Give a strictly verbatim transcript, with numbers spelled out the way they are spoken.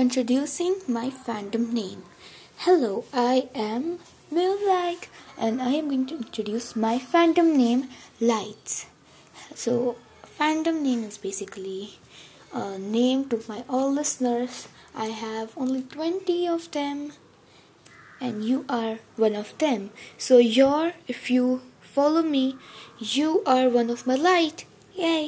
Introducing my fandom name. Hello, I am Millike, and I am going to introduce my fandom name, Lights. So, fandom name is basically a name to my all listeners. I have only twenty of them, and you are one of them. So, you're, if you follow me, you are one of my light. Yay!